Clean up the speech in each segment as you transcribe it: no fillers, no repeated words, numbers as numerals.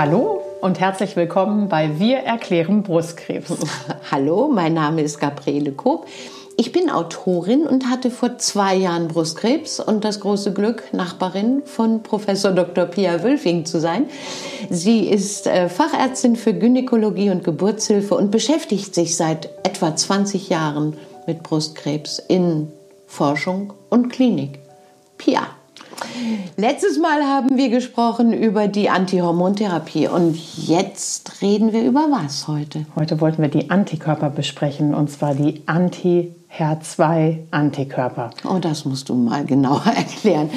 Hallo und herzlich willkommen bei Wir erklären Brustkrebs. Hallo, mein Name ist Gabriele Koop. Ich bin Autorin und hatte vor 2 Jahren Brustkrebs und das große Glück, Nachbarin von Professor Dr. Pia Wülfing zu sein. Sie ist Fachärztin für Gynäkologie und Geburtshilfe und beschäftigt sich seit etwa 20 Jahren mit Brustkrebs in Forschung und Klinik. Pia, letztes Mal haben wir gesprochen über die Antihormontherapie und jetzt reden wir über was heute? Heute wollten wir die Antikörper besprechen, und zwar die Anti-HER2-Antikörper. Oh, das musst du mal genauer erklären.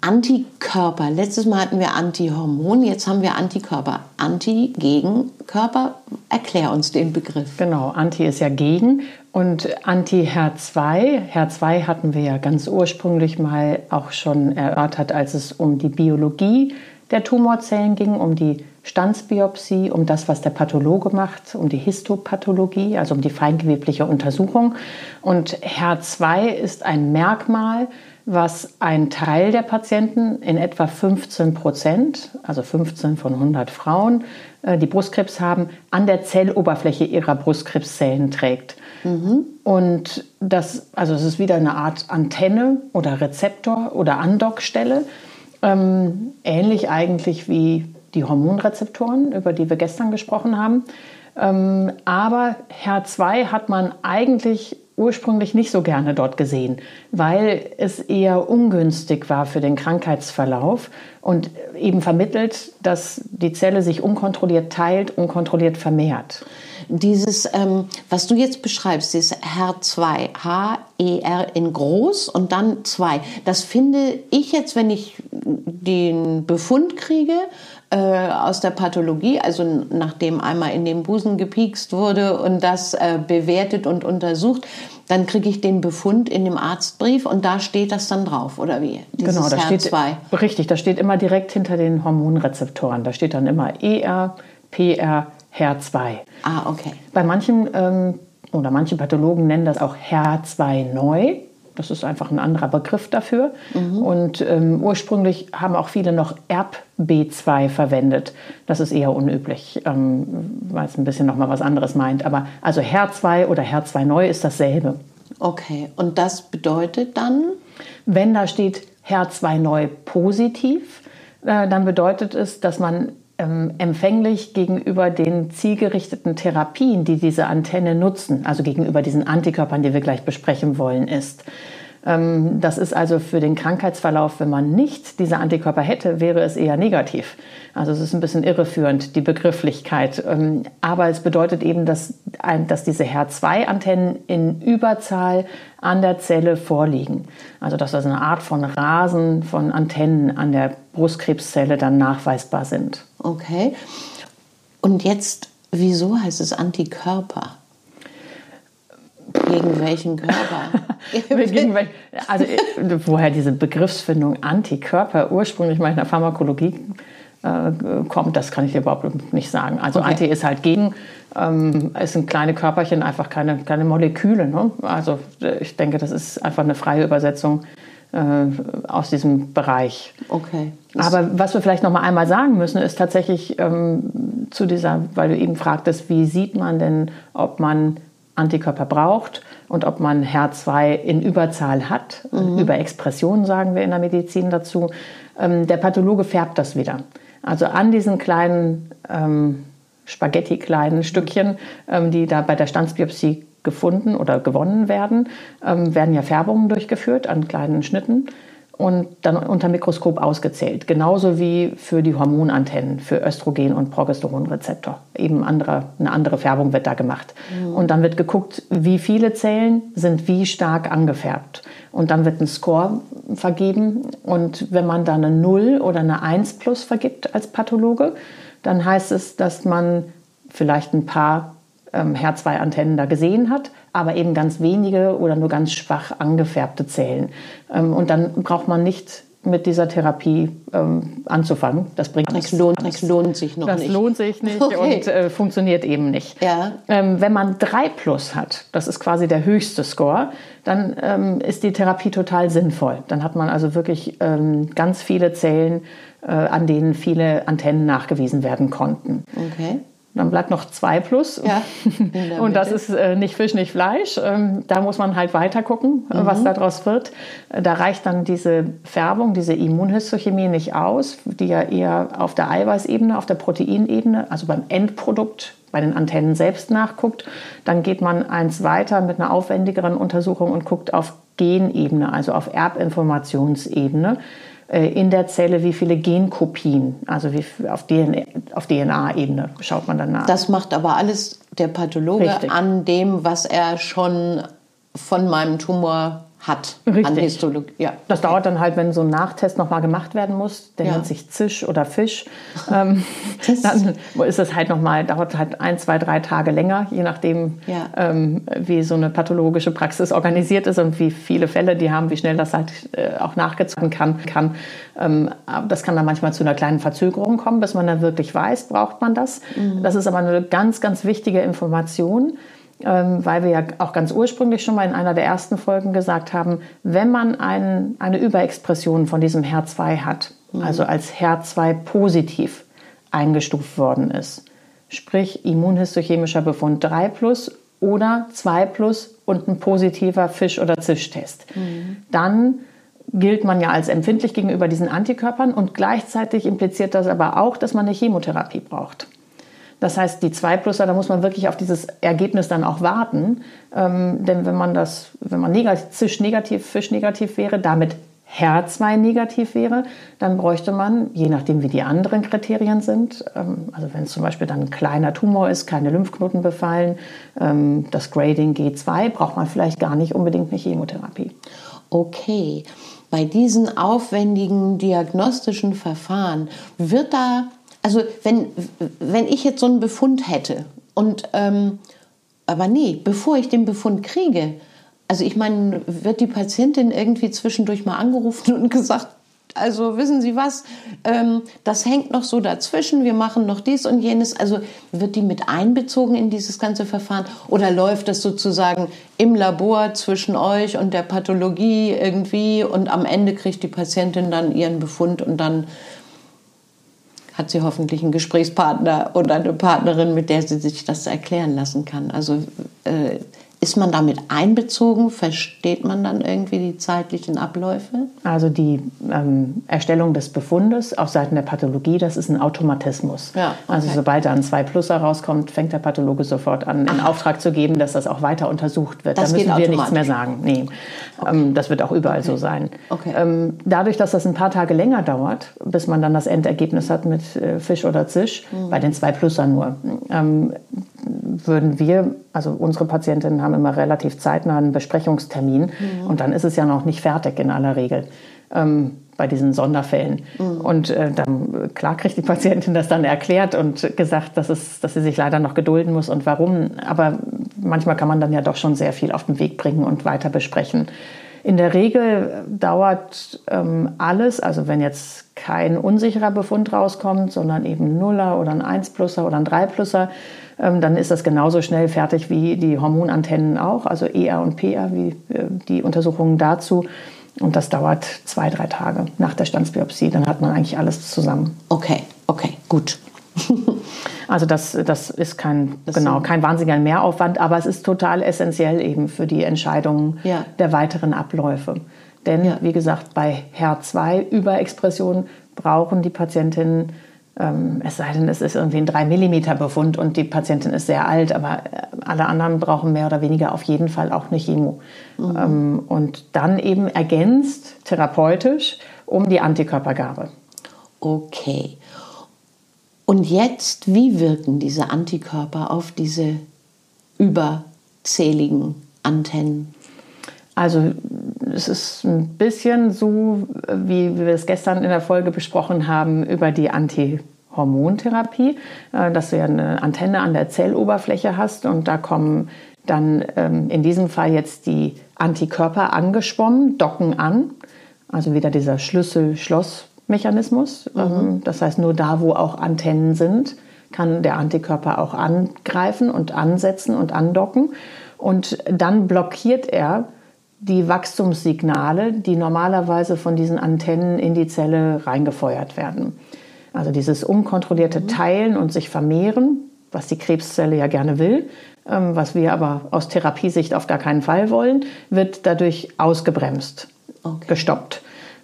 Antikörper, letztes Mal hatten wir Antihormon, jetzt haben wir Antikörper. Anti gegen Körper, erklär uns den Begriff. Genau, Anti ist ja gegen. Und Anti-HER2 hatten wir ja ganz ursprünglich mal auch schon erörtert, als es um die Biologie der Tumorzellen ging, um die Stanzbiopsie, um das, was der Pathologe macht, um die Histopathologie, also um die feingewebliche Untersuchung. Und HER2 ist ein Merkmal, was ein Teil der Patienten in etwa 15%, also 15 von 100 Frauen, die Brustkrebs haben, an der Zelloberfläche ihrer Brustkrebszellen trägt. Mhm. Und das, also es ist wieder eine Art Antenne oder Rezeptor oder Andockstelle, ähnlich eigentlich wie die Hormonrezeptoren, über die wir gestern gesprochen haben. Aber HER2 hat man eigentlich ursprünglich nicht so gerne dort gesehen, weil es eher ungünstig war für den Krankheitsverlauf und eben vermittelt, dass die Zelle sich unkontrolliert teilt, unkontrolliert vermehrt. Dieses, was du jetzt beschreibst, ist HER2, H-E-R in groß und dann 2. Das finde ich jetzt, wenn ich den Befund kriege aus der Pathologie, also nachdem einmal in den Busen gepiekst wurde und das bewertet und untersucht, dann kriege ich den Befund in dem Arztbrief und da steht das dann drauf, oder wie? Dieses genau, da HER2. Steht, richtig, da steht immer direkt hinter den Hormonrezeptoren, da steht dann immer ER, PR, HER2. Ah, okay. Bei manchen oder manche Pathologen nennen das auch HER2 neu. Das ist einfach ein anderer Begriff dafür. Mhm. Und ursprünglich haben auch viele noch ErbB2 verwendet. Das ist eher unüblich, weil es ein bisschen nochmal was anderes meint. Aber also HER2 oder HER2 neu ist dasselbe. Okay, und das bedeutet dann? Wenn da steht HER2 neu positiv, dann bedeutet es, dass man empfänglich gegenüber den zielgerichteten Therapien, die diese Antenne nutzen, also gegenüber diesen Antikörpern, die wir gleich besprechen wollen, ist. Das ist also für den Krankheitsverlauf, wenn man nicht diese Antikörper hätte, wäre es eher negativ. Also es ist ein bisschen irreführend, die Begrifflichkeit. Aber es bedeutet eben, dass diese HER2-Antennen in Überzahl an der Zelle vorliegen. Also dass das eine Art von Rasen von Antennen an der Brustkrebszelle dann nachweisbar sind. Okay. Und jetzt, wieso heißt es Antikörper? Gegen welchen Körper? Also woher diese Begriffsfindung Antikörper ursprünglich mal in der Pharmakologie kommt, das kann ich dir überhaupt nicht sagen. Also okay. Anti ist halt gegen, es sind kleine Körperchen, einfach keine Moleküle. Ne? Also ich denke, das ist einfach eine freie Übersetzung aus diesem Bereich. Okay. Aber was wir vielleicht noch mal einmal sagen müssen, ist tatsächlich zu dieser, weil du eben fragtest, wie sieht man denn, ob man Antikörper braucht und ob man HER2 in Überzahl hat, mhm. Überexpression sagen wir in der Medizin dazu, der Pathologe färbt das wieder. Also an diesen kleinen Spaghetti-kleinen Stückchen, die da bei der Stanzbiopsie gefunden oder gewonnen werden, werden ja Färbungen durchgeführt an kleinen Schnitten und dann unter Mikroskop ausgezählt. Genauso wie für die Hormonantennen, für Östrogen- und Progesteronrezeptor. Eben eine andere Färbung wird da gemacht. Mhm. Und dann wird geguckt, wie viele Zellen sind wie stark angefärbt. Und dann wird ein Score vergeben. Und wenn man da eine 0 oder eine 1 plus vergibt als Pathologe, dann heißt es, dass man vielleicht ein paar HER2-Antennen da gesehen hat, aber eben ganz wenige oder nur ganz schwach angefärbte Zellen. Und dann braucht man nicht mit dieser Therapie anzufangen. Das bringt nichts. Das lohnt sich noch nicht. Das lohnt sich nicht und funktioniert eben nicht. Ja. Wenn man 3+ hat, das ist quasi der höchste Score, dann ist die Therapie total sinnvoll. Dann hat man also wirklich ganz viele Zellen, an denen viele Antennen nachgewiesen werden konnten. Okay. Dann bleibt noch 2+. Ja, und das ist nicht Fisch, nicht Fleisch. Da muss man halt weiter gucken, was daraus wird. Da reicht dann diese Färbung, diese Immunhistochemie nicht aus, die ja eher auf der Eiweißebene, auf der Proteinebene, also beim Endprodukt, bei den Antennen selbst nachguckt. Dann geht man eins weiter mit einer aufwendigeren Untersuchung und guckt auf Genebene, also auf Erbinformationsebene. In der Zelle, wie viele Genkopien, also wie auf DNA-Ebene schaut man dann nach. Das macht aber alles der Pathologe an dem, was er schon von meinem Tumor hat. Richtig. An ja. Das dauert dann halt, wenn so ein Nachtest nochmal gemacht werden muss, der nennt sich ZISCH oder FISH, dann ist das halt nochmal, dauert halt 1, 2, 3 Tage länger, je nachdem, wie so eine pathologische Praxis organisiert ist und wie viele Fälle die haben, wie schnell das halt auch nachgezogen kann. Aber das kann dann manchmal zu einer kleinen Verzögerung kommen, bis man dann wirklich weiß, braucht man das. Mhm. Das ist aber eine ganz, ganz wichtige Information, weil wir ja auch ganz ursprünglich schon mal in einer der ersten Folgen gesagt haben, wenn man eine Überexpression von diesem HER2 hat, also als HER2 positiv eingestuft worden ist, sprich immunhistochemischer Befund 3+ oder 2+ und ein positiver Fisch- oder Zisch-Test, dann gilt man ja als empfindlich gegenüber diesen Antikörpern und gleichzeitig impliziert das aber auch, dass man eine Chemotherapie braucht. Das heißt, die 2+er, da muss man wirklich auf dieses Ergebnis dann auch warten. Denn wenn man negativ, Zisch negativ, Fisch negativ wäre, damit HER2 negativ wäre, dann bräuchte man, je nachdem wie die anderen Kriterien sind, also wenn es zum Beispiel dann ein kleiner Tumor ist, keine Lymphknoten befallen, das Grading G2, braucht man vielleicht gar nicht unbedingt eine Chemotherapie. Okay, bei diesen aufwendigen diagnostischen Verfahren wird da... Also wenn ich jetzt so einen Befund hätte und aber nee, bevor ich den Befund kriege, also ich meine, wird die Patientin irgendwie zwischendurch mal angerufen und gesagt, also wissen Sie was, das hängt noch so dazwischen, wir machen noch dies und jenes, also wird die mit einbezogen in dieses ganze Verfahren oder läuft das sozusagen im Labor zwischen euch und der Pathologie irgendwie und am Ende kriegt die Patientin dann ihren Befund und dann hat sie hoffentlich einen Gesprächspartner oder eine Partnerin, mit der sie sich das erklären lassen kann. Also ist man damit einbezogen? Versteht man dann irgendwie die zeitlichen Abläufe? Also die Erstellung des Befundes auf Seiten der Pathologie, das ist ein Automatismus. Ja, okay. Also sobald da ein 2+er rauskommt, fängt der Pathologe sofort an, in Auftrag zu geben, dass das auch weiter untersucht wird. Das da müssen wir nichts mehr sagen. Nee. Okay. Das wird auch überall so sein. Okay. Dadurch, dass das ein paar Tage länger dauert, bis man dann das Endergebnis hat mit Fisch oder Zisch, bei den 2+ern nur, würden wir, also unsere Patientinnen haben immer relativ zeitnah einen Besprechungstermin und dann ist es ja noch nicht fertig in aller Regel bei diesen Sonderfällen. Und dann, klar, kriegt die Patientin das dann erklärt und gesagt, dass sie sich leider noch gedulden muss und warum. Aber manchmal kann man dann ja doch schon sehr viel auf den Weg bringen und weiter besprechen. In der Regel dauert alles, also wenn jetzt kein unsicherer Befund rauskommt, sondern eben ein 0er oder ein 1+er oder ein 3+er, dann ist das genauso schnell fertig wie die Hormonantennen auch, also ER und PR, wie die Untersuchungen dazu. Und das dauert 2, 3 Tage nach der Stanzbiopsie, dann hat man eigentlich alles zusammen. Okay, gut. Also das ist kein wahnsinniger Mehraufwand, aber es ist total essentiell eben für die Entscheidungen der weiteren Abläufe. Denn, wie gesagt, bei HER2-Überexpression brauchen die Patientinnen, es sei denn, es ist irgendwie ein 3-mm-Befund und die Patientin ist sehr alt, aber alle anderen brauchen mehr oder weniger auf jeden Fall auch eine Chemo. Und dann eben ergänzt therapeutisch um die Antikörpergabe. Okay. Und jetzt, wie wirken diese Antikörper auf diese überzähligen Antennen? Also es ist ein bisschen so, wie wir es gestern in der Folge besprochen haben über die Anti-Hormontherapie, dass du ja eine Antenne an der Zelloberfläche hast und da kommen dann in diesem Fall jetzt die Antikörper angeschwommen, docken an, also wieder dieser Schlüssel-Schloss Mechanismus. Das heißt, nur da, wo auch Antennen sind, kann der Antikörper auch angreifen und ansetzen und andocken. Und dann blockiert er die Wachstumssignale, die normalerweise von diesen Antennen in die Zelle reingefeuert werden. Also dieses unkontrollierte Teilen und sich vermehren, was die Krebszelle ja gerne will, was wir aber aus Therapiesicht auf gar keinen Fall wollen, wird dadurch ausgebremst, gestoppt.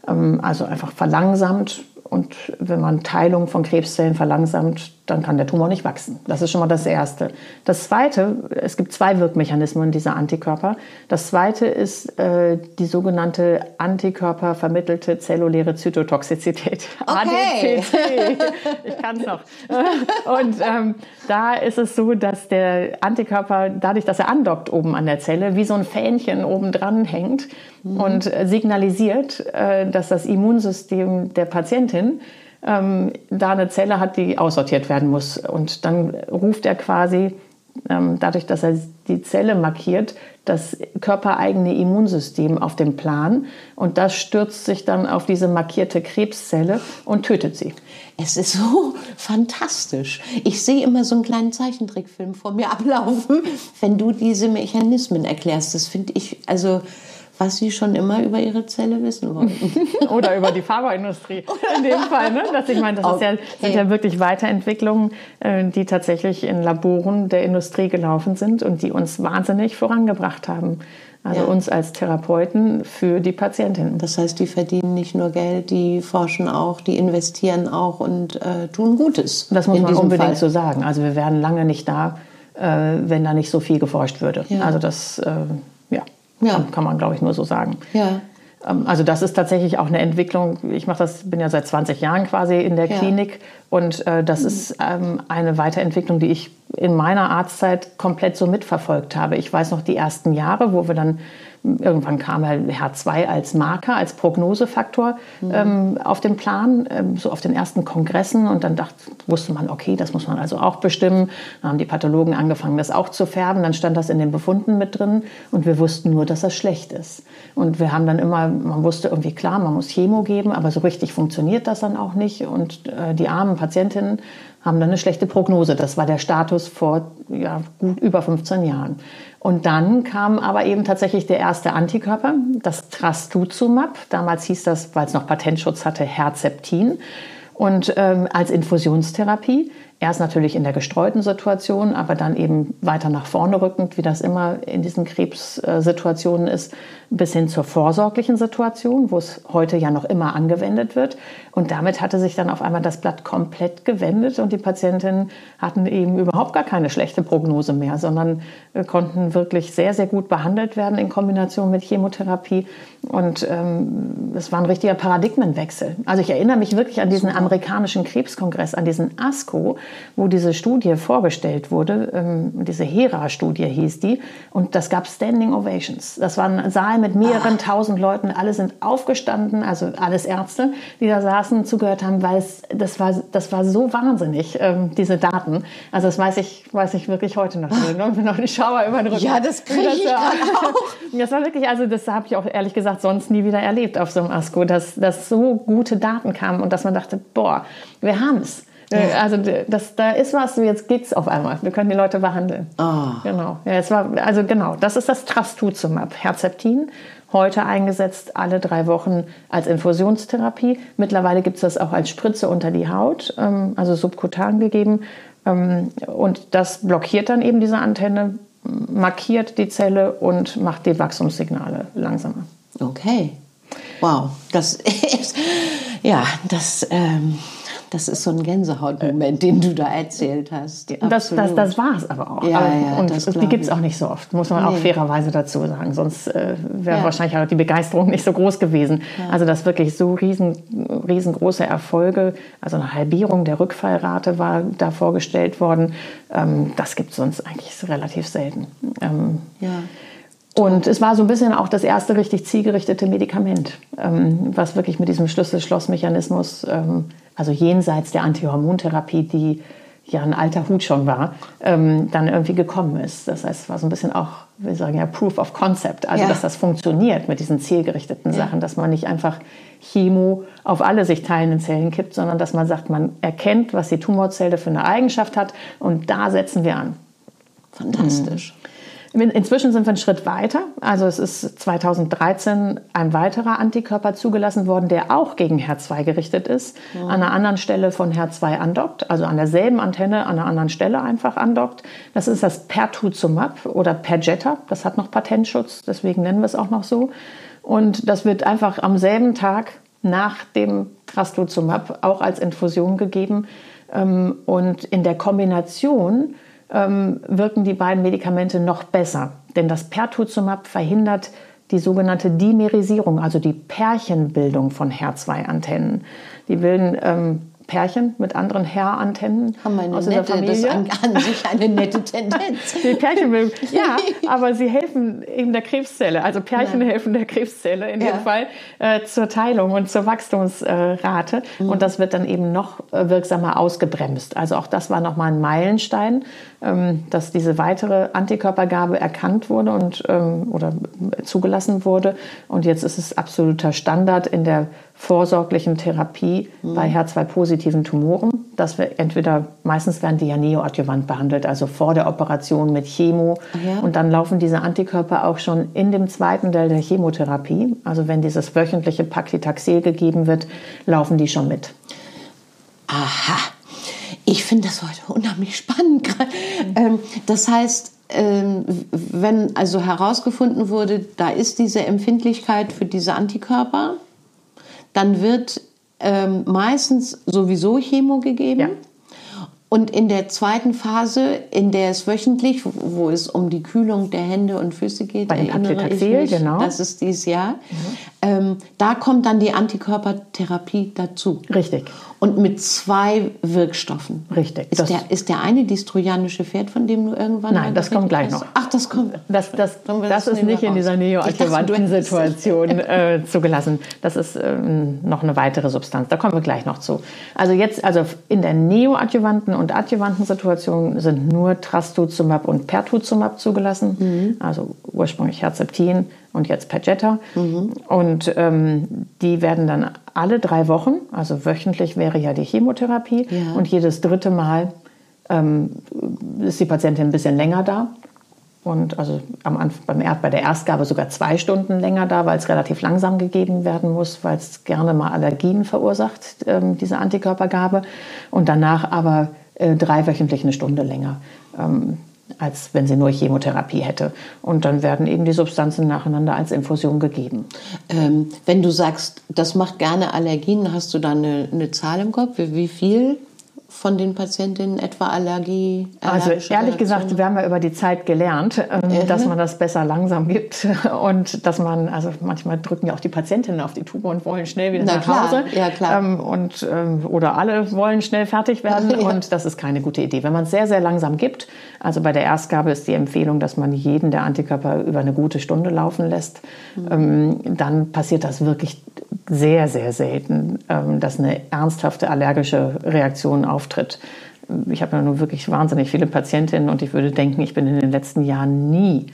Also einfach verlangsamt. Und wenn man Teilung von Krebszellen verlangsamt, dann kann der Tumor nicht wachsen. Das ist schon mal das Erste. Das Zweite, es gibt zwei Wirkmechanismen dieser Antikörper. Das Zweite ist die sogenannte antikörpervermittelte zelluläre Zytotoxizität. Okay. ADPC. Ich kann es noch. Und da ist es so, dass der Antikörper, dadurch, dass er andockt oben an der Zelle, wie so ein Fähnchen oben dran hängt und signalisiert, dass das Immunsystem der Patientin da eine Zelle hat, die aussortiert werden muss. Und dann ruft er quasi, dadurch, dass er die Zelle markiert, das körpereigene Immunsystem auf den Plan. Und das stürzt sich dann auf diese markierte Krebszelle und tötet sie. Es ist so fantastisch. Ich sehe immer so einen kleinen Zeichentrickfilm vor mir ablaufen, wenn du diese Mechanismen erklärst. Das finde ich, also... was Sie schon immer über Ihre Zelle wissen wollten. Oder über die Pharmaindustrie in dem Fall. Ne? Das, ich meine, das sind ja wirklich Weiterentwicklungen, die tatsächlich in Laboren der Industrie gelaufen sind und die uns wahnsinnig vorangebracht haben. Also uns als Therapeuten für die Patientinnen. Das heißt, die verdienen nicht nur Geld, die forschen auch, die investieren auch und tun Gutes. Das muss man unbedingt so sagen. Also wir wären lange nicht da, wenn da nicht so viel geforscht würde. Ja. Also das... Ja. Kann man, glaube ich, nur so sagen. Ja. Also das ist tatsächlich auch eine Entwicklung. Ich mache das, bin ja seit 20 Jahren quasi in der Klinik. Und das ist eine Weiterentwicklung, die ich in meiner Arztzeit komplett so mitverfolgt habe. Ich weiß noch die ersten Jahre, wo wir dann, irgendwann kam ja HER2 als Marker, als Prognosefaktor auf den Plan, so auf den ersten Kongressen. Und dann wusste man, okay, das muss man also auch bestimmen. Dann haben die Pathologen angefangen, das auch zu färben. Dann stand das in den Befunden mit drin. Und wir wussten nur, dass das schlecht ist. Und wir haben dann immer, man wusste irgendwie, klar, man muss Chemo geben, aber so richtig funktioniert das dann auch nicht. Und die armen Patientinnen haben dann eine schlechte Prognose. Das war der Status vor gut über 15 Jahren. Und dann kam aber eben tatsächlich der erste Antikörper, das Trastuzumab. Damals hieß das, weil es noch Patentschutz hatte, Herceptin. Und als Infusionstherapie, erst natürlich in der gestreuten Situation, aber dann eben weiter nach vorne rückend, wie das immer in diesen Krebssituationen ist, bis hin zur vorsorglichen Situation, wo es heute ja noch immer angewendet wird. Und damit hatte sich dann auf einmal das Blatt komplett gewendet und die Patientinnen hatten eben überhaupt gar keine schlechte Prognose mehr, sondern konnten wirklich sehr, sehr gut behandelt werden in Kombination mit Chemotherapie. Und es war ein richtiger Paradigmenwechsel. Also ich erinnere mich wirklich an diesen amerikanischen Krebskongress, an diesen ASCO, wo diese Studie vorgestellt wurde, diese HERA-Studie hieß die, und das gab Standing Ovations. Das war ein Saal mit mehreren tausend Leuten, alle sind aufgestanden, also alles Ärzte, die da saßen, zugehört haben, weil das war so wahnsinnig, diese Daten. Also das weiß ich wirklich heute noch. Ich bin noch nicht schauer über den Rücken. Ja, das kriege ich auch. Das war wirklich, also das habe ich auch ehrlich gesagt sonst nie wieder erlebt auf so einem ASCO, dass so gute Daten kamen und dass man dachte, boah, wir haben es. Ja. Also da ist was, jetzt geht's auf einmal. Wir können die Leute behandeln. Oh. Genau. Ja, das ist das Trastuzumab, Herceptin. Heute eingesetzt alle 3 Wochen als Infusionstherapie. Mittlerweile gibt es das auch als Spritze unter die Haut, also subkutan gegeben. Und das blockiert dann eben diese Antenne, markiert die Zelle und macht die Wachstumssignale langsamer. Okay. Wow. Das ist... ja, das ist so ein Gänsehautmoment, den du da erzählt hast. Das war es aber auch. Ja, und die gibt es auch nicht so oft, muss man auch fairerweise dazu sagen. Sonst wäre wahrscheinlich auch die Begeisterung nicht so groß gewesen. Ja. Also dass wirklich so riesengroße Erfolge, also eine Halbierung der Rückfallrate war da vorgestellt worden. Das gibt es sonst eigentlich relativ selten. Und es war so ein bisschen auch das erste richtig zielgerichtete Medikament, was wirklich mit diesem Schlüssel-Schloss-Mechanismus, also jenseits der Antihormontherapie, die ja ein alter Hut schon war, dann irgendwie gekommen ist. Das heißt, es war so ein bisschen auch, wir sagen ja, Proof of Concept, also dass das funktioniert mit diesen zielgerichteten Sachen, dass man nicht einfach Chemo auf alle sich teilenden Zellen kippt, sondern dass man sagt, man erkennt, was die Tumorzelle für eine Eigenschaft hat und da setzen wir an. Fantastisch. Inzwischen sind wir einen Schritt weiter. Also es ist 2013 ein weiterer Antikörper zugelassen worden, der auch gegen HER2 gerichtet ist, ja, an einer anderen Stelle von HER2 andockt, also an derselben Antenne an einer anderen Stelle einfach andockt. Das ist das Pertuzumab oder Perjeta. Das hat noch Patentschutz, deswegen nennen wir es auch noch so. Und das wird einfach am selben Tag nach dem Trastuzumab auch als Infusion gegeben. Und in der Kombination wirken die beiden Medikamente noch besser. Denn das Pertuzumab verhindert die sogenannte Dimerisierung, also die Pärchenbildung von HER2-Antennen. Die bilden Pärchen mit anderen HER-Antennen aus dieser Familie. Das ist an sich eine nette Tendenz. Die Pärchenbildung, ja, aber sie helfen eben der Krebszelle. Also Pärchen helfen der Krebszelle in dem Fall zur Teilung und zur Wachstumsrate. Und das wird dann eben noch wirksamer ausgebremst. Also auch das war nochmal ein Meilenstein, dass diese weitere Antikörpergabe erkannt wurde und oder zugelassen wurde. Und jetzt ist es absoluter Standard in der vorsorglichen Therapie bei HER2-positiven Tumoren, dass wir entweder, meistens werden die ja neoadjuvant behandelt, also vor der Operation mit Chemo. Und dann laufen diese Antikörper auch schon in dem zweiten Teil der Chemotherapie. Also wenn dieses wöchentliche Paclitaxel gegeben wird, laufen die schon mit. Aha, ich finde das heute unheimlich spannend gerade. Das heißt, wenn also herausgefunden wurde, da ist diese Empfindlichkeit für diese Antikörper, dann wird meistens sowieso Chemo gegeben. Ja. Und in der zweiten Phase, in der es wöchentlich, wo es um die Kühlung der Hände und Füße geht, bei erinnere ich mich, das ist dieses Jahr, da kommt dann die Antikörpertherapie dazu. Richtig. Und mit 2 Wirkstoffen. Richtig. Ist der eine dieses trojanische Pferd, von dem du irgendwann... Nein, das kommt gleich noch. Ach, das kommt... Das ist nicht in dieser neoadjuvanten Situation zugelassen. Das ist noch eine weitere Substanz. Da kommen wir gleich noch zu. Also jetzt, also in der neoadjuvanten und adjuvanten Situationen sind nur Trastuzumab und Pertuzumab zugelassen, also ursprünglich Herceptin und jetzt Perjeta. Und die werden dann alle 3 Wochen, also wöchentlich wäre ja die Chemotherapie, und jedes 3. Mal ist die Patientin ein bisschen länger da. Und also bei der Erstgabe sogar 2 Stunden länger da, weil es relativ langsam gegeben werden muss, weil es gerne mal Allergien verursacht, diese Antikörpergabe. Und danach aber 3-wöchentlich eine Stunde länger, als wenn sie nur Chemotherapie hätte. Und dann werden eben die Substanzen nacheinander als Infusion gegeben. Wenn du sagst, das macht gerne Allergien, hast du da eine Zahl im Kopf, wie viel von den Patientinnen etwa Allergie? Also ehrlich gesagt, wir haben ja über die Zeit gelernt, dass man das besser langsam gibt und dass man, also manchmal drücken ja auch die Patientinnen auf die Tube und wollen schnell wieder nach Hause. Ja, klar. Oder alle wollen schnell fertig werden und das ist keine gute Idee. Wenn man es sehr, sehr langsam gibt, also bei der Erstgabe ist die Empfehlung, dass man jeden der Antikörper über eine gute Stunde laufen lässt, dann passiert das wirklich sehr, sehr selten, dass eine ernsthafte allergische Reaktion auftritt. Ich habe ja nur wirklich wahnsinnig viele Patientinnen und ich würde denken, ich bin in den letzten Jahren nie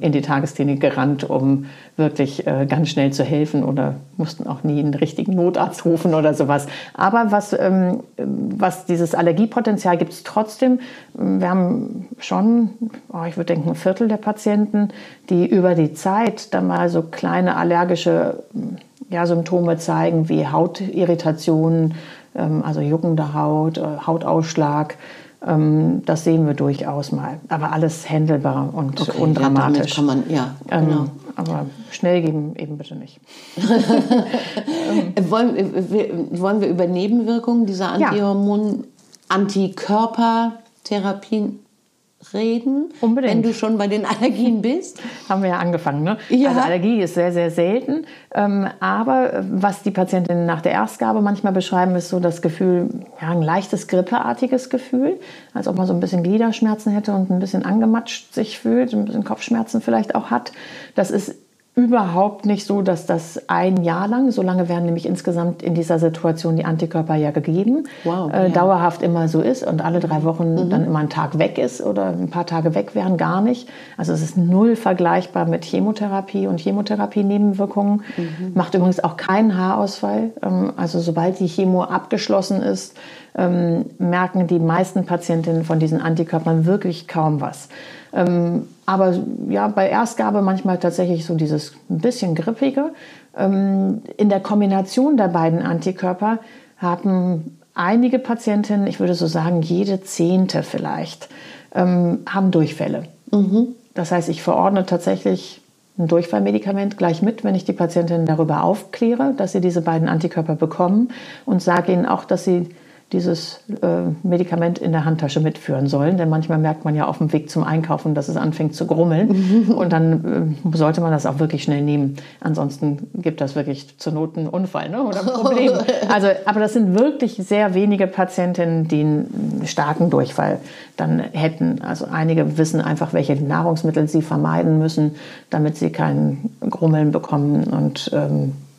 in die Tagesklinik gerannt, um wirklich ganz schnell zu helfen, oder mussten auch nie einen richtigen Notarzt rufen oder sowas. Aber was dieses Allergiepotenzial gibt es trotzdem. Wir haben schon, ich würde denken, ein Viertel der Patienten, die über die Zeit dann mal so kleine allergische Symptome zeigen, wie Hautirritationen, also juckende Haut, Hautausschlag. Das sehen wir durchaus mal. Aber alles händelbar und undramatisch. Kann man, genau. Aber schnell geben eben bitte nicht. Wollen wir über Nebenwirkungen dieser Antikörpertherapien reden, unbedingt, wenn du schon bei den Allergien bist? Haben wir ja angefangen, ne? Ja. Also Allergie ist sehr, sehr selten. Aber was die Patientinnen nach der Erstgabe manchmal beschreiben, ist so das Gefühl, ein leichtes grippeartiges Gefühl, als ob man so ein bisschen Gliederschmerzen hätte und ein bisschen angematscht sich fühlt, ein bisschen Kopfschmerzen vielleicht auch hat. Das ist überhaupt nicht so, dass das ein Jahr lang, so lange werden nämlich insgesamt in dieser Situation die Antikörper ja gegeben, dauerhaft immer so ist und alle 3 Wochen dann immer ein Tag weg ist oder ein paar Tage weg wären, gar nicht. Also es ist null vergleichbar mit Chemotherapie und Chemotherapie-Nebenwirkungen. Macht übrigens auch keinen Haarausfall. Also sobald die Chemo abgeschlossen ist, merken die meisten Patientinnen von diesen Antikörpern wirklich kaum was. Aber ja, bei Erstgabe manchmal tatsächlich so dieses ein bisschen grippige. In der Kombination der beiden Antikörper haben einige Patientinnen, ich würde so sagen, jede 10. vielleicht, haben Durchfälle. Mhm. Das heißt, ich verordne tatsächlich ein Durchfallmedikament gleich mit, wenn ich die Patientin darüber aufkläre, dass sie diese beiden Antikörper bekommen und sage ihnen auch, dass sie dieses Medikament in der Handtasche mitführen sollen. Denn manchmal merkt man ja auf dem Weg zum Einkaufen, dass es anfängt zu grummeln. Und dann sollte man das auch wirklich schnell nehmen. Ansonsten gibt das wirklich zur Not einen Unfall, ne? Oder ein Problem. Also, aber das sind wirklich sehr wenige Patientinnen, die einen starken Durchfall dann hätten. Also einige wissen einfach, welche Nahrungsmittel sie vermeiden müssen, damit sie kein Grummeln bekommen und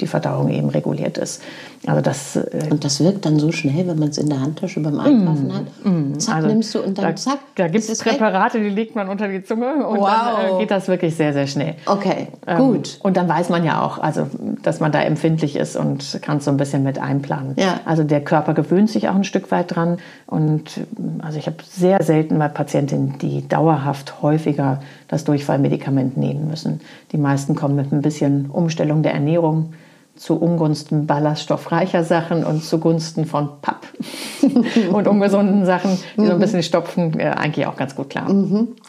die Verdauung eben reguliert ist. Also das, und das wirkt dann so schnell, wenn man es in der Handtasche beim Einkaufen hat. Zack, also nimmst du und dann da, zack. Da gibt es Präparate, die legt man unter die Zunge und dann geht das wirklich sehr, sehr schnell. Okay, gut. Und dann weiß man ja auch, also dass man da empfindlich ist und kann es so ein bisschen mit einplanen. Ja. Also der Körper gewöhnt sich auch ein Stück weit dran. Und also ich habe sehr selten mal Patientinnen, die dauerhaft häufiger das Durchfallmedikament nehmen müssen. Die meisten kommen mit ein bisschen Umstellung der Ernährung zu Ungunsten ballaststoffreicher Sachen und zugunsten von Papp und ungesunden Sachen, die so ein bisschen stopfen, eigentlich auch ganz gut klar.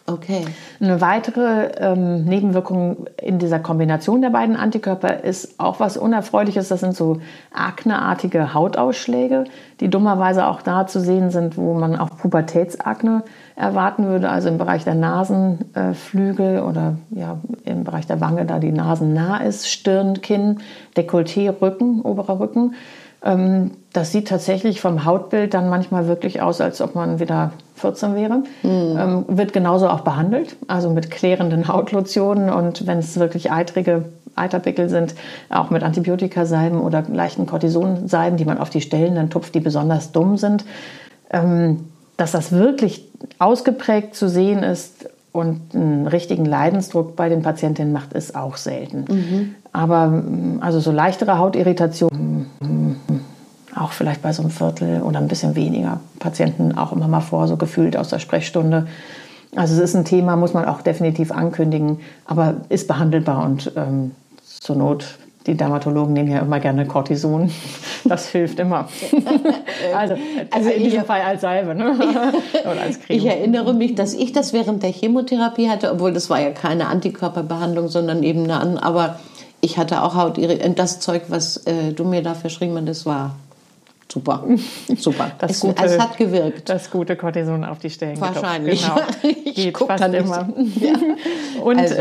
Okay. Eine weitere Nebenwirkung in dieser Kombination der beiden Antikörper ist auch was Unerfreuliches. Das sind so akneartige Hautausschläge, die dummerweise auch da zu sehen sind, wo man auch Pubertätsakne erwarten würde, also im Bereich der Nasenflügel oder ja, im Bereich der Wange, da die Nasen nah ist, Stirn, Kinn, Dekolleté, Rücken, oberer Rücken. Das sieht tatsächlich vom Hautbild dann manchmal wirklich aus, als ob man wieder 14 wäre. Wird genauso auch behandelt, also mit klärenden Hautlotionen und wenn es wirklich eitrige Eiterpickel sind, auch mit Antibiotikasalben oder leichten Kortisonsalben, die man auf die Stellen dann tupft, die besonders dumm sind. Dass das wirklich ausgeprägt zu sehen ist und einen richtigen Leidensdruck bei den Patientinnen macht, ist auch selten. Aber also so leichtere Hautirritation, auch vielleicht bei so einem Viertel oder ein bisschen weniger Patienten auch immer mal vor, so gefühlt aus der Sprechstunde. Also es ist ein Thema, muss man auch definitiv ankündigen, aber ist behandelbar und zur Not. Die Dermatologen nehmen ja immer gerne Cortison. Das hilft immer. Also in diesem Fall als Salbe, ne? Oder als Creme. Ich erinnere mich, dass ich das während der Chemotherapie hatte, obwohl das war ja keine Antikörperbehandlung, sondern eben eine andere. Aber ich hatte auch Hautirritation. Das Zeug, was du mir da verschrieben hast, das war super. Es hat gewirkt. Das gute Cortison auf die Stellen. Wahrscheinlich. Genau. Geht fast immer. Ja. Und also.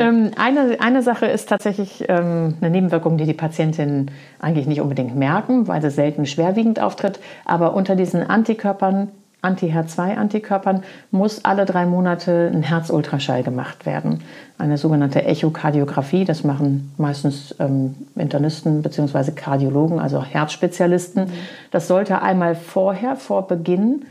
Eine Sache ist tatsächlich eine Nebenwirkung, die die Patientinnen eigentlich nicht unbedingt merken, weil sie selten schwerwiegend auftritt. Aber unter diesen Antikörpern, Anti-HER2-Antikörpern, muss alle 3 Monate ein Herzultraschall gemacht werden. Eine sogenannte Echokardiographie, das machen meistens Internisten bzw. Kardiologen, also Herzspezialisten. Das sollte einmal vor Beginn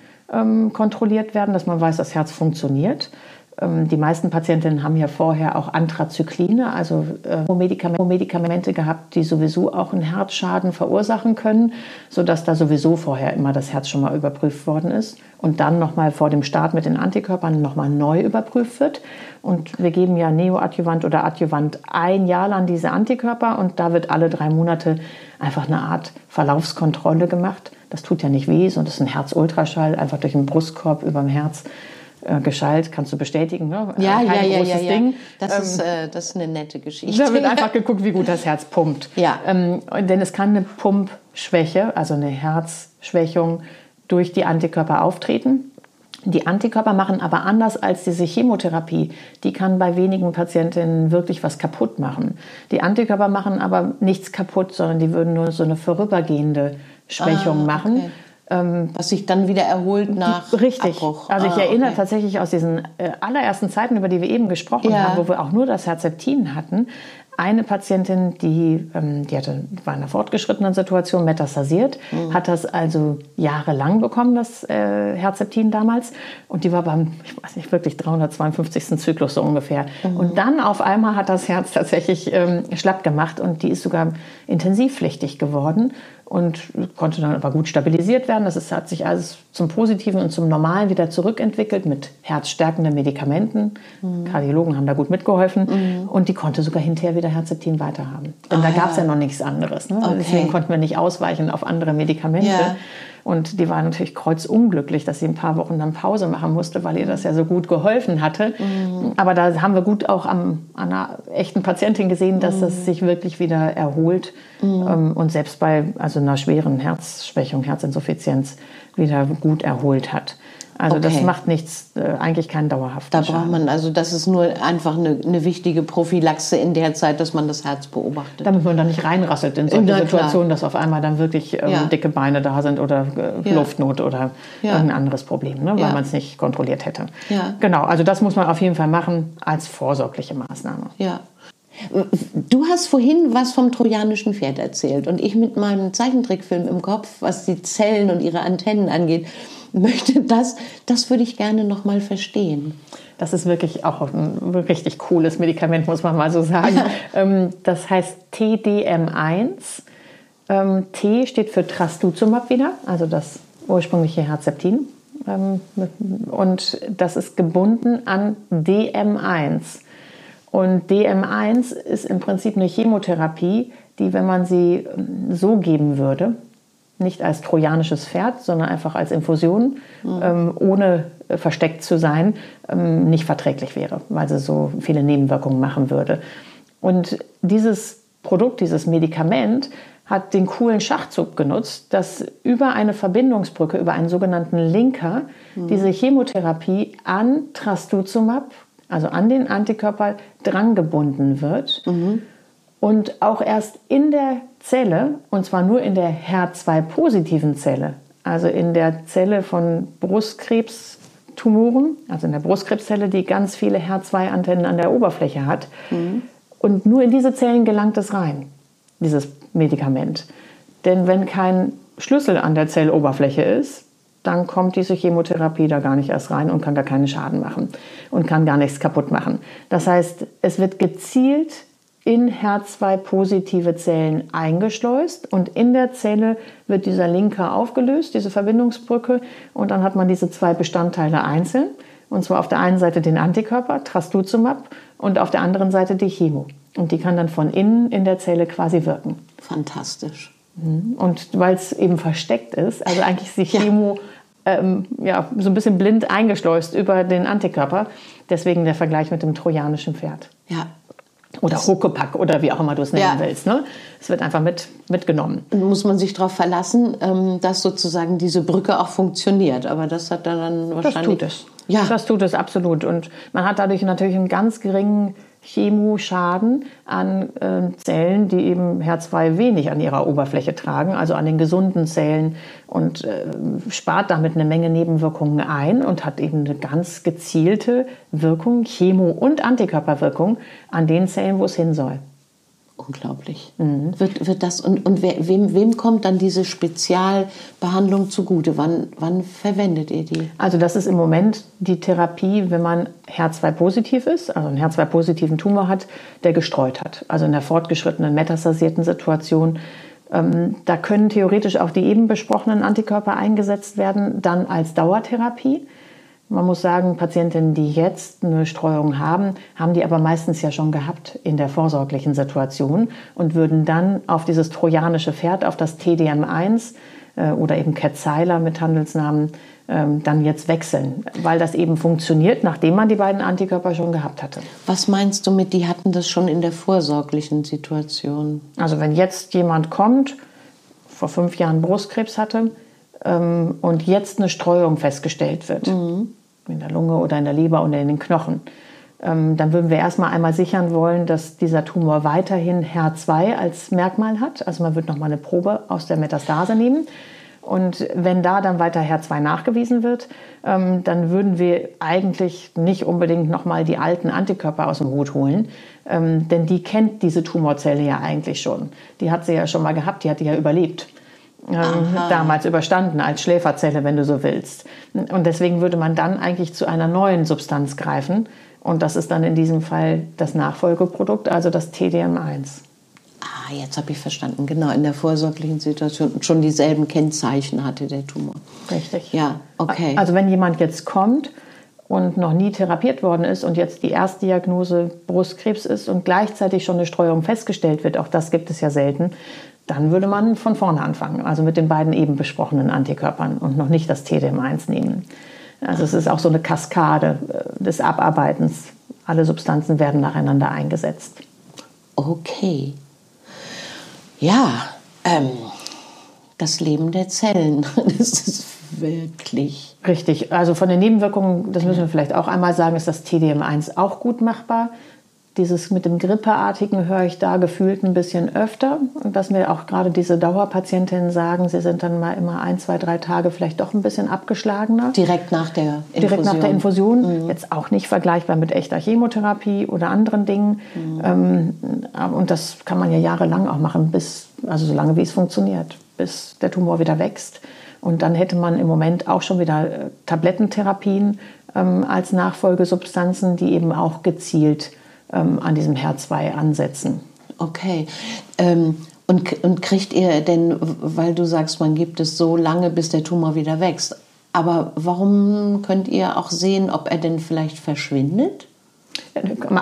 kontrolliert werden, dass man weiß, das Herz funktioniert. Die meisten Patientinnen haben ja vorher auch Anthrazykline, also Medikamente gehabt, die sowieso auch einen Herzschaden verursachen können, sodass da sowieso vorher immer das Herz schon mal überprüft worden ist und dann nochmal vor dem Start mit den Antikörpern nochmal neu überprüft wird. Und wir geben ja neoadjuvant oder adjuvant 1 Jahr lang diese Antikörper und da wird alle 3 Monate einfach eine Art Verlaufskontrolle gemacht. Das tut ja nicht weh, sondern das ist ein Herzultraschall, einfach durch den Brustkorb über dem Herz geschallt, kannst du bestätigen, ne? Kein großes Ding. Das ist eine nette Geschichte. Da wird einfach geguckt, wie gut das Herz pumpt. Ja. Denn es kann eine Pumpschwäche, also eine Herzschwächung durch die Antikörper auftreten. Die Antikörper machen aber anders als diese Chemotherapie. Die kann bei wenigen Patientinnen wirklich was kaputt machen. Die Antikörper machen aber nichts kaputt, sondern die würden nur so eine vorübergehende Schwächung machen. Okay. Was sich dann wieder erholt nach Abbruch. Also ich erinnere tatsächlich aus diesen allerersten Zeiten, über die wir eben gesprochen haben, wo wir auch nur das Herceptin hatten, eine Patientin, die war in einer fortgeschrittenen Situation, metastasiert, hat das also jahrelang bekommen, das Herceptin damals. Und die war beim, ich weiß nicht, wirklich 352. Zyklus so ungefähr. Und dann auf einmal hat das Herz tatsächlich schlapp gemacht und die ist sogar intensivpflichtig geworden und konnte dann aber gut stabilisiert werden. Das ist, hat sich alles zum Positiven und zum Normalen wieder zurückentwickelt mit herzstärkenden Medikamenten. Kardiologen haben da gut mitgeholfen. Und die konnte sogar hinterher wieder Herceptin weiterhaben. Denn da gab es ja noch nichts anderes. Ne? Okay. Deswegen konnten wir nicht ausweichen auf andere Medikamente. Ja. Und die war natürlich kreuzunglücklich, dass sie ein paar Wochen dann Pause machen musste, weil ihr das ja so gut geholfen hatte. Aber da haben wir gut auch an einer echten Patientin gesehen, dass das sich wirklich wieder erholt und selbst bei einer schweren Herzschwächung, Herzinsuffizienz wieder gut erholt hat. Also das macht nichts, eigentlich keinen dauerhaften Schaden. Braucht man, also das ist nur einfach eine wichtige Prophylaxe in der Zeit, dass man das Herz beobachtet. Damit man da nicht reinrasselt in solche Situationen, dass auf einmal dann wirklich dicke Beine da sind oder Luftnot oder irgendein anderes Problem, ne, weil man es nicht kontrolliert hätte. Ja. Genau, also das muss man auf jeden Fall machen als vorsorgliche Maßnahme. Ja. Du hast vorhin was vom trojanischen Pferd erzählt und ich mit meinem Zeichentrickfilm im Kopf, was die Zellen und ihre Antennen angeht, möchte das würde ich gerne noch mal verstehen. Das ist wirklich auch ein richtig cooles Medikament, muss man mal so sagen. Das heißt TDM1. T steht für Trastuzumab wieder, also das ursprüngliche Herceptin. Und das ist gebunden an DM1. Und DM1 ist im Prinzip eine Chemotherapie, die, wenn man sie so geben würde, nicht als trojanisches Pferd, sondern einfach als Infusion, ohne versteckt zu sein, nicht verträglich wäre, weil sie so viele Nebenwirkungen machen würde. Und dieses Produkt, dieses Medikament hat den coolen Schachzug genutzt, dass über eine Verbindungsbrücke, über einen sogenannten Linker, diese Chemotherapie an Trastuzumab, also an den Antikörper, drangebunden wird. Und auch erst in der Zelle, und zwar nur in der HER2-positiven Zelle, also in der Zelle von Brustkrebstumoren, also in der Brustkrebszelle, die ganz viele HER2-Antennen an der Oberfläche hat. Und nur in diese Zellen gelangt es rein, dieses Medikament. Denn wenn kein Schlüssel an der Zelloberfläche ist, dann kommt diese Chemotherapie da gar nicht erst rein und kann gar keinen Schaden machen und kann gar nichts kaputt machen. Das heißt, es wird gezielt in HER2-positive Zellen eingeschleust und in der Zelle wird dieser Linker aufgelöst, diese Verbindungsbrücke, und dann hat man diese zwei Bestandteile einzeln, und zwar auf der einen Seite den Antikörper, Trastuzumab, und auf der anderen Seite die Chemo. Und die kann dann von innen in der Zelle quasi wirken. Fantastisch. Und weil es eben versteckt ist, also eigentlich ist die Chemo so ein bisschen blind eingeschleust über den Antikörper, deswegen der Vergleich mit dem trojanischen Pferd. Ja. Oder Huckepack oder wie auch immer du es nennen willst. Ne? Es wird einfach mitgenommen. Muss man sich darauf verlassen, dass sozusagen diese Brücke auch funktioniert. Aber das hat dann wahrscheinlich... Das tut es. Ja. Das tut es absolut. Und man hat dadurch natürlich einen ganz geringen Chemoschaden an Zellen, die eben HER2 wenig an ihrer Oberfläche tragen, also an den gesunden Zellen, und spart damit eine Menge Nebenwirkungen ein und hat eben eine ganz gezielte Wirkung, Chemo- und Antikörperwirkung an den Zellen, wo es hin soll. Unglaublich. Wird das, und wem kommt dann diese Spezialbehandlung zugute? Wann verwendet ihr die? Also das ist im Moment die Therapie, wenn man HER2-positiv ist, also einen HER2-positiven Tumor hat, der gestreut hat. Also in der fortgeschrittenen, metastasierten Situation. Da können theoretisch auch die eben besprochenen Antikörper eingesetzt werden, dann als Dauertherapie. Man muss sagen, Patientinnen, die jetzt eine Streuung haben, haben die aber meistens ja schon gehabt in der vorsorglichen Situation und würden dann auf dieses trojanische Pferd, auf das TDM1 oder eben Kadcyla mit Handelsnamen, dann jetzt wechseln, weil das eben funktioniert, nachdem man die beiden Antikörper schon gehabt hatte. Was meinst du mit, die hatten das schon in der vorsorglichen Situation? Also wenn jetzt jemand kommt, vor 5 Jahren Brustkrebs hatte, und jetzt eine Streuung festgestellt wird, in der Lunge oder in der Leber oder in den Knochen, dann würden wir erstmal einmal sichern wollen, dass dieser Tumor weiterhin HER2 als Merkmal hat. Also man wird nochmal eine Probe aus der Metastase nehmen Und wenn da dann weiter HER2 nachgewiesen wird, dann würden wir eigentlich nicht unbedingt nochmal die alten Antikörper aus dem Hut holen, denn die kennt diese Tumorzelle ja eigentlich schon. Die hat sie ja schon mal gehabt, die hat die ja überlebt. Damals überstanden als Schläferzelle, wenn du so willst. Und deswegen würde man dann eigentlich zu einer neuen Substanz greifen. Und das ist dann in diesem Fall das Nachfolgeprodukt, also das TDM1. Ah, jetzt habe ich verstanden. Genau, in der vorsorglichen Situation schon dieselben Kennzeichen hatte der Tumor. Richtig. Ja, okay. Also wenn jemand jetzt kommt und noch nie therapiert worden ist und jetzt die Erstdiagnose Brustkrebs ist und gleichzeitig schon eine Streuung festgestellt wird, auch das gibt es ja selten, dann würde man von vorne anfangen, also mit den beiden eben besprochenen Antikörpern und noch nicht das TDM1 nehmen. Also es ist auch so eine Kaskade des Abarbeitens. Alle Substanzen werden nacheinander eingesetzt. Okay. Ja, das Leben der Zellen, das ist wirklich... Richtig, also von den Nebenwirkungen, das müssen wir vielleicht auch einmal sagen, ist das TDM1 auch gut machbar. Dieses mit dem Grippeartigen höre ich da gefühlt ein bisschen öfter. Und dass mir auch gerade diese Dauerpatientinnen sagen, sie sind dann mal immer 1, 2, 3 Tage vielleicht doch ein bisschen abgeschlagener. Direkt nach der Infusion. Mhm. Jetzt auch nicht vergleichbar mit echter Chemotherapie oder anderen Dingen. Und das kann man ja jahrelang auch machen, bis, also so lange wie es funktioniert, bis der Tumor wieder wächst. Und dann hätte man im Moment auch schon wieder Tablettentherapien als Nachfolgesubstanzen, die eben auch gezielt an diesem HER2 ansetzen. Okay. Und kriegt ihr denn, weil du sagst, man gibt es so lange, bis der Tumor wieder wächst, aber warum könnt ihr auch sehen, ob er denn vielleicht verschwindet?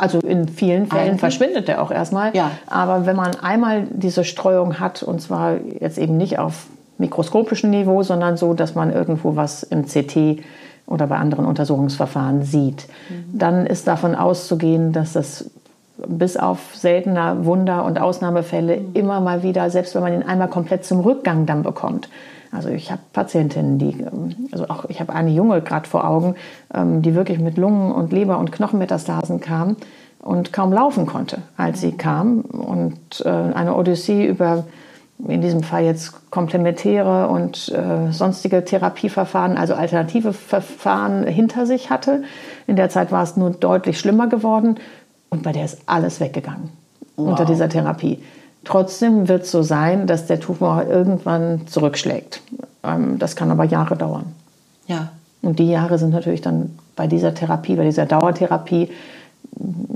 Also in vielen Fällen verschwindet er auch erstmal. Ja. Aber wenn man einmal diese Streuung hat, und zwar jetzt eben nicht auf mikroskopischem Niveau, sondern so, dass man irgendwo was im CT oder bei anderen Untersuchungsverfahren sieht, dann ist davon auszugehen, dass das bis auf seltener Wunder und Ausnahmefälle immer mal wieder, selbst wenn man ihn einmal komplett zum Rückgang dann bekommt. Also ich habe Patientinnen, ich habe eine junge gerade vor Augen, die wirklich mit Lungen und Leber und Knochenmetastasen kam und kaum laufen konnte, als sie kam, und eine Odyssee über in diesem Fall jetzt komplementäre und sonstige Therapieverfahren, also alternative Verfahren hinter sich hatte. In der Zeit war es nur deutlich schlimmer geworden und bei der ist alles weggegangen unter dieser Therapie. Trotzdem wird es so sein, dass der Tumor irgendwann zurückschlägt. Das kann aber Jahre dauern. Ja. Und die Jahre sind natürlich dann bei dieser Therapie, bei dieser Dauertherapie,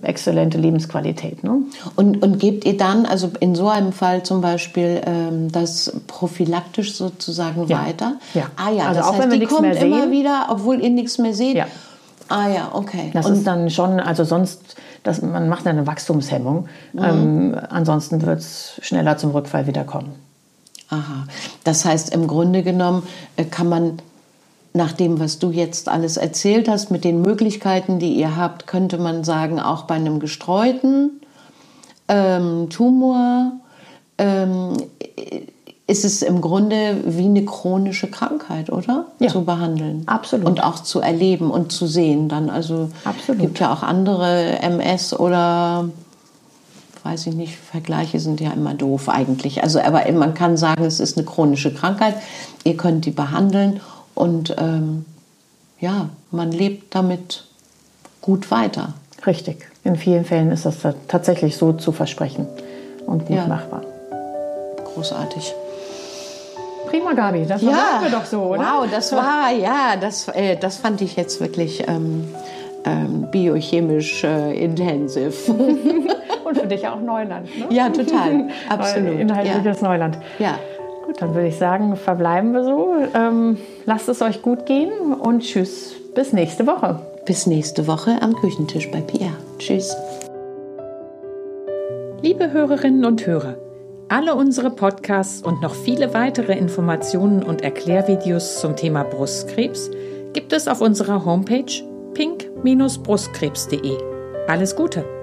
exzellente Lebensqualität. Ne? Und gebt ihr dann, also in so einem Fall zum Beispiel, das prophylaktisch sozusagen weiter? Ja. Ah ja, also das auch heißt, wenn wir die kommt mehr immer sehen, wieder, obwohl ihr nichts mehr seht? Ja. Ah ja, okay. Das ist dann schon, also sonst, man macht dann eine Wachstumshemmung. Ansonsten wird es schneller zum Rückfall wieder kommen. Aha. Das heißt, im Grunde genommen kann man nach dem, was du jetzt alles erzählt hast, mit den Möglichkeiten, die ihr habt, könnte man sagen, auch bei einem gestreuten Tumor ist es im Grunde wie eine chronische Krankheit, oder? Ja. Zu behandeln. Absolut. Und auch zu erleben und zu sehen dann. Also es gibt ja auch andere MS oder, weiß ich nicht, Vergleiche sind ja immer doof eigentlich. Also, aber man kann sagen, es ist eine chronische Krankheit. Ihr könnt die behandeln. Und ja, man lebt damit gut weiter. Richtig. In vielen Fällen ist das tatsächlich so zu versprechen und gut machbar. Großartig. Prima, Gabi. Das war wir doch so, oder? Wow, das war, das fand ich jetzt wirklich biochemisch intensiv. Und für dich auch Neuland, ne? Ja, total. Absolut. Inhaltliches Neuland. Ja. Gut, dann würde ich sagen, verbleiben wir so. Lasst es euch gut gehen und tschüss, bis nächste Woche. Bis nächste Woche am Küchentisch bei Pia. Tschüss. Liebe Hörerinnen und Hörer, alle unsere Podcasts und noch viele weitere Informationen und Erklärvideos zum Thema Brustkrebs gibt es auf unserer Homepage pink-brustkrebs.de. Alles Gute!